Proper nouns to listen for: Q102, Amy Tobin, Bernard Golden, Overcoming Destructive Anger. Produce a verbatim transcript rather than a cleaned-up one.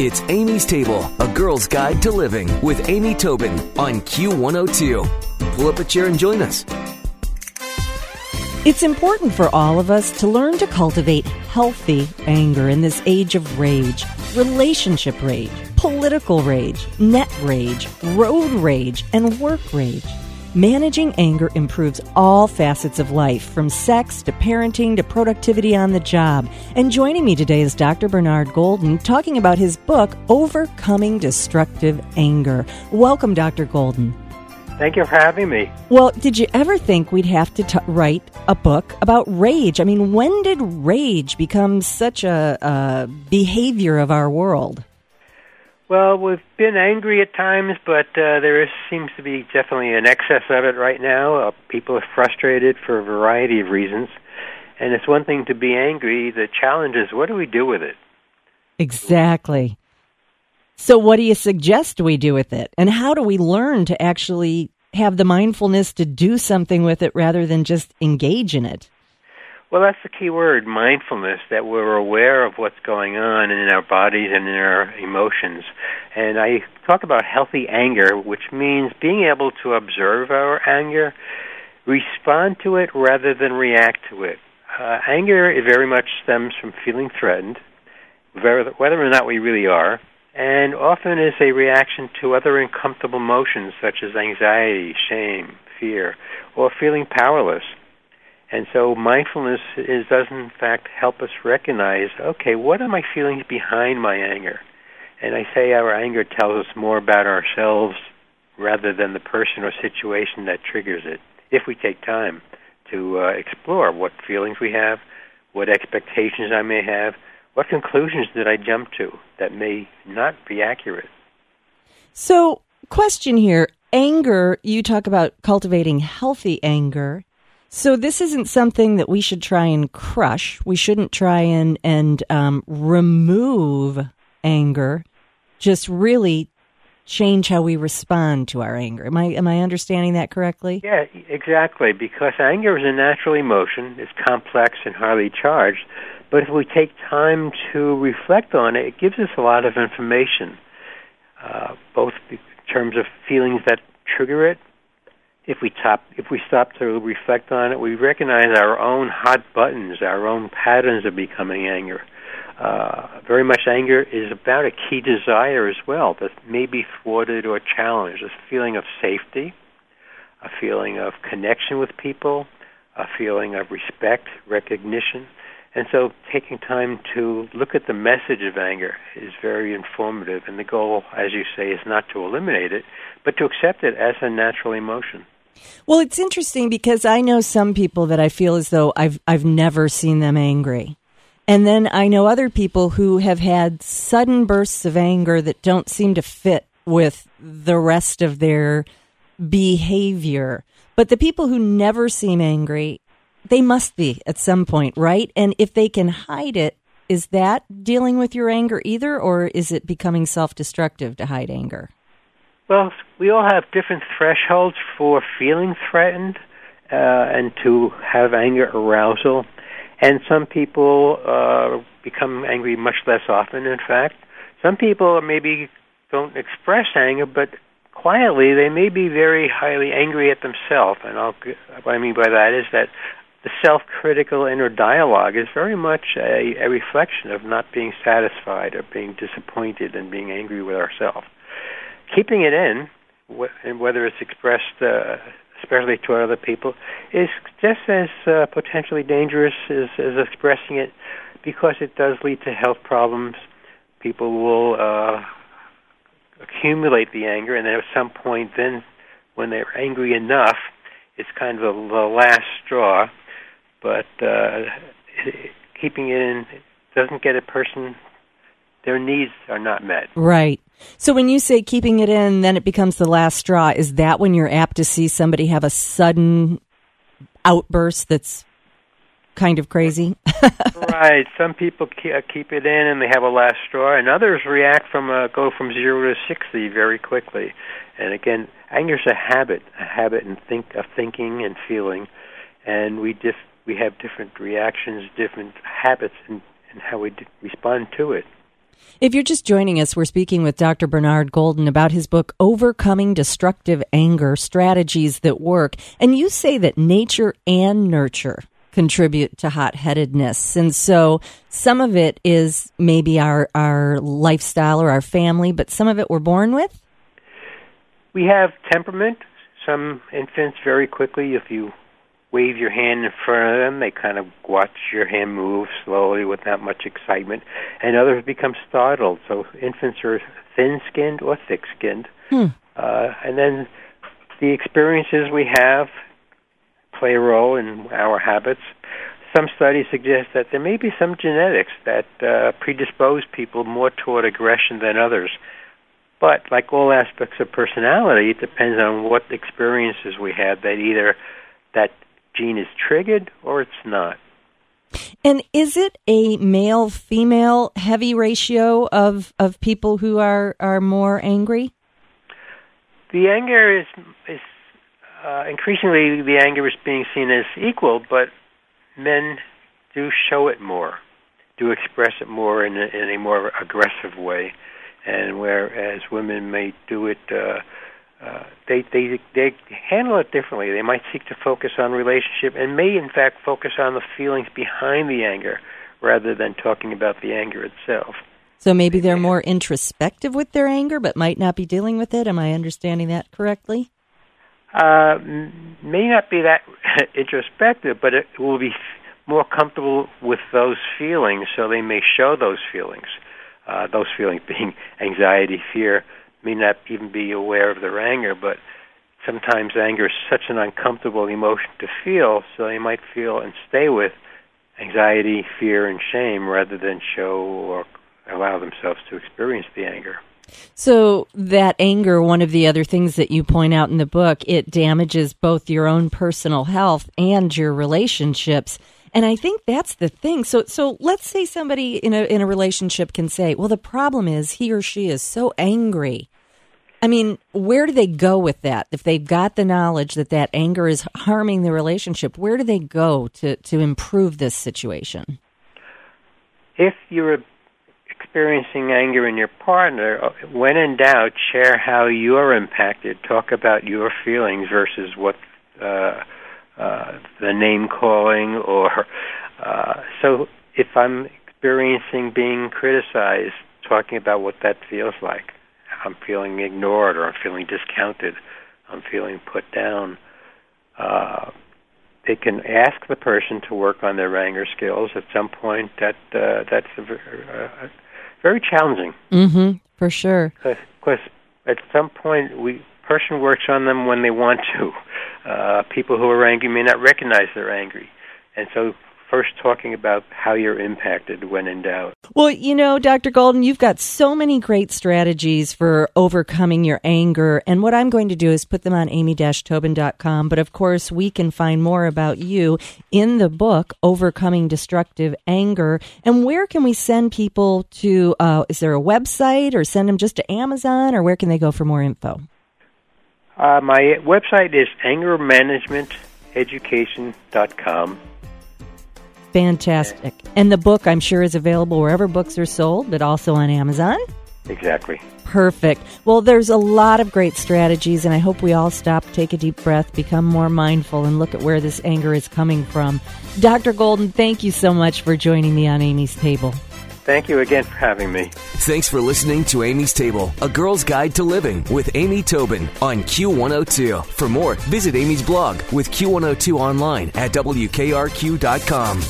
It's Amy's Table, a girl's guide to living with Amy Tobin on Q one oh two. Pull up a chair and join us. It's important for all of us to learn to cultivate healthy anger in this age of rage, relationship rage, political rage, net rage, road rage, and work rage. Managing anger improves all facets of life, from sex to parenting to productivity on the job. And joining me today is Doctor Bernard Golden, talking about his book, Overcoming Destructive Anger. Welcome, Doctor Golden. Thank you for having me. Well, did you ever think we'd have to t- write a book about rage? I mean, when did rage become such a, a behavior of our world? Well, we've been angry at times, but uh, there is, seems to be definitely an excess of it right now. Uh, people are frustrated for a variety of reasons. And it's one thing to be angry. The challenge is, what do we do with it? Exactly. So what do you suggest we do with it? And how do we learn to actually have the mindfulness to do something with it rather than just engage in it? Well, that's the key word, mindfulness, that we're aware of what's going on in our bodies and in our emotions. And I talk about healthy anger, which means being able to observe our anger, respond to it rather than react to it. Uh, anger very much stems from feeling threatened, whether or not we really are, and often is a reaction to other uncomfortable emotions such as anxiety, shame, fear, or feeling powerless. And so mindfulness is, does, in fact, help us recognize, okay, what are my feelings behind my anger? And I say our anger tells us more about ourselves rather than the person or situation that triggers it, if we take time to uh, explore what feelings we have, what expectations I may have, what conclusions did I jump to that may not be accurate. So, question here, anger, you talk about cultivating healthy anger. So this isn't something that we should try and crush. We shouldn't try and, and um, remove anger, just really change how we respond to our anger. Am I am I understanding that correctly? Yeah, exactly, because anger is a natural emotion. It's complex and highly charged. But if we take time to reflect on it, it gives us a lot of information, uh, both in terms of feelings that trigger it. If we, top, if we stop to reflect on it, we recognize our own hot buttons, our own patterns of becoming anger. Uh, very much anger is about a key desire as well that may be thwarted or challenged, a feeling of safety, a feeling of connection with people, a feeling of respect, recognition. And so taking time to look at the message of anger is very informative. And the goal, as you say, is not to eliminate it, but to accept it as a natural emotion. Well, it's interesting because I know some people that I feel as though I've I've never seen them angry. And then I know other people who have had sudden bursts of anger that don't seem to fit with the rest of their behavior. But the people who never seem angry, they must be at some point, right? And if they can hide it, is that dealing with your anger either, or is it becoming self-destructive to hide anger? Well, we all have different thresholds for feeling threatened uh, and to have anger arousal. And some people uh, become angry much less often, in fact. Some people maybe don't express anger, but quietly they may be very highly angry at themselves. And I'll, what I mean by that is that the self-critical inner dialogue is very much a, a reflection of not being satisfied or being disappointed and being angry with ourselves. Keeping it in, wh- and whether it's expressed uh, especially to other people, is just as uh, potentially dangerous as, as expressing it, because it does lead to health problems. People will uh, accumulate the anger, and then at some point, then when they're angry enough, it's kind of the, the last straw. But uh, it, keeping it in doesn't get a person, their needs are not met. Right. So when you say keeping it in, then it becomes the last straw. Is that when you're apt to see somebody have a sudden outburst that's kind of crazy? Right. Some people keep it in and they have a last straw, and others react from uh, go from zero to sixty very quickly. And again, anger is a habit, a habit in think of thinking and feeling, and we just dif- we have different reactions, different habits, and how we d- respond to it. If you're just joining us, we're speaking with Doctor Bernard Golden about his book, Overcoming Destructive Anger, Strategies That Work. And you say that nature and nurture contribute to hot-headedness. And so some of it is maybe our, our lifestyle or our family, but some of it we're born with? We have temperament. Some infants, very quickly, if you wave your hand in front of them, they kind of watch your hand move slowly with not much excitement, and others become startled. So infants are thin-skinned or thick-skinned. Hmm. Uh, and then the experiences we have play a role in our habits. Some studies suggest that there may be some genetics that uh, predispose people more toward aggression than others. But like all aspects of personality, it depends on what experiences we have that either that gene is triggered or it's not. And is it a male-female heavy ratio of, of people who are, are more angry? The anger is, is uh, increasingly the anger is being seen as equal, but men do show it more, do express it more in a, in a more aggressive way, and whereas women may do it uh, Uh, they, they they handle it differently. They might seek to focus on relationship and may, in fact, focus on the feelings behind the anger rather than talking about the anger itself. So maybe they're more introspective with their anger but might not be dealing with it. Am I understanding that correctly? Uh, may not be that introspective, but it will be more comfortable with those feelings, so they may show those feelings, uh, those feelings being anxiety, fear, may not even be aware of their anger, but sometimes anger is such an uncomfortable emotion to feel, so they might feel and stay with anxiety, fear, and shame rather than show or allow themselves to experience the anger. So that anger, one of the other things that you point out in the book, it damages both your own personal health and your relationships. And I think that's the thing. So so let's say somebody in a in a relationship can say, well, the problem is he or she is so angry. I mean, where do they go with that? If they've got the knowledge that that anger is harming the relationship, where do they go to, to improve this situation? If you're experiencing anger in your partner, when in doubt, share how you're impacted. Talk about your feelings versus what uh, uh, the name-calling or... Uh, so if I'm experiencing being criticized, talking about what that feels like. I'm feeling ignored, or I'm feeling discounted. I'm feeling put down. Uh, they can ask the person to work on their anger skills at some point. That uh, that's a, uh, very challenging. Mm-hmm, for sure. Because at some point, we person works on them when they want to. Uh, people who are angry may not recognize they're angry. And so first talking about how you're impacted when in doubt. Well, you know, Doctor Golden, you've got so many great strategies for overcoming your anger. And what I'm going to do is put them on amy dash tobin dot com. But of course, we can find more about you in the book, Overcoming Destructive Anger. And where can we send people to? Uh, is there a website, or send them just to Amazon, or where can they go for more info? Uh, my website is anger management education dot com. Fantastic. And the book, I'm sure, is available wherever books are sold, but also on Amazon? Exactly. Perfect. Well, there's a lot of great strategies, and I hope we all stop, take a deep breath, become more mindful, and look at where this anger is coming from. Doctor Golden, thank you so much for joining me on Amy's Table. Thank you again for having me. Thanks for listening to Amy's Table, A Girl's Guide to Living with Amy Tobin on Q one oh two. For more, visit Amy's blog with Q one oh two online at W K R Q dot com.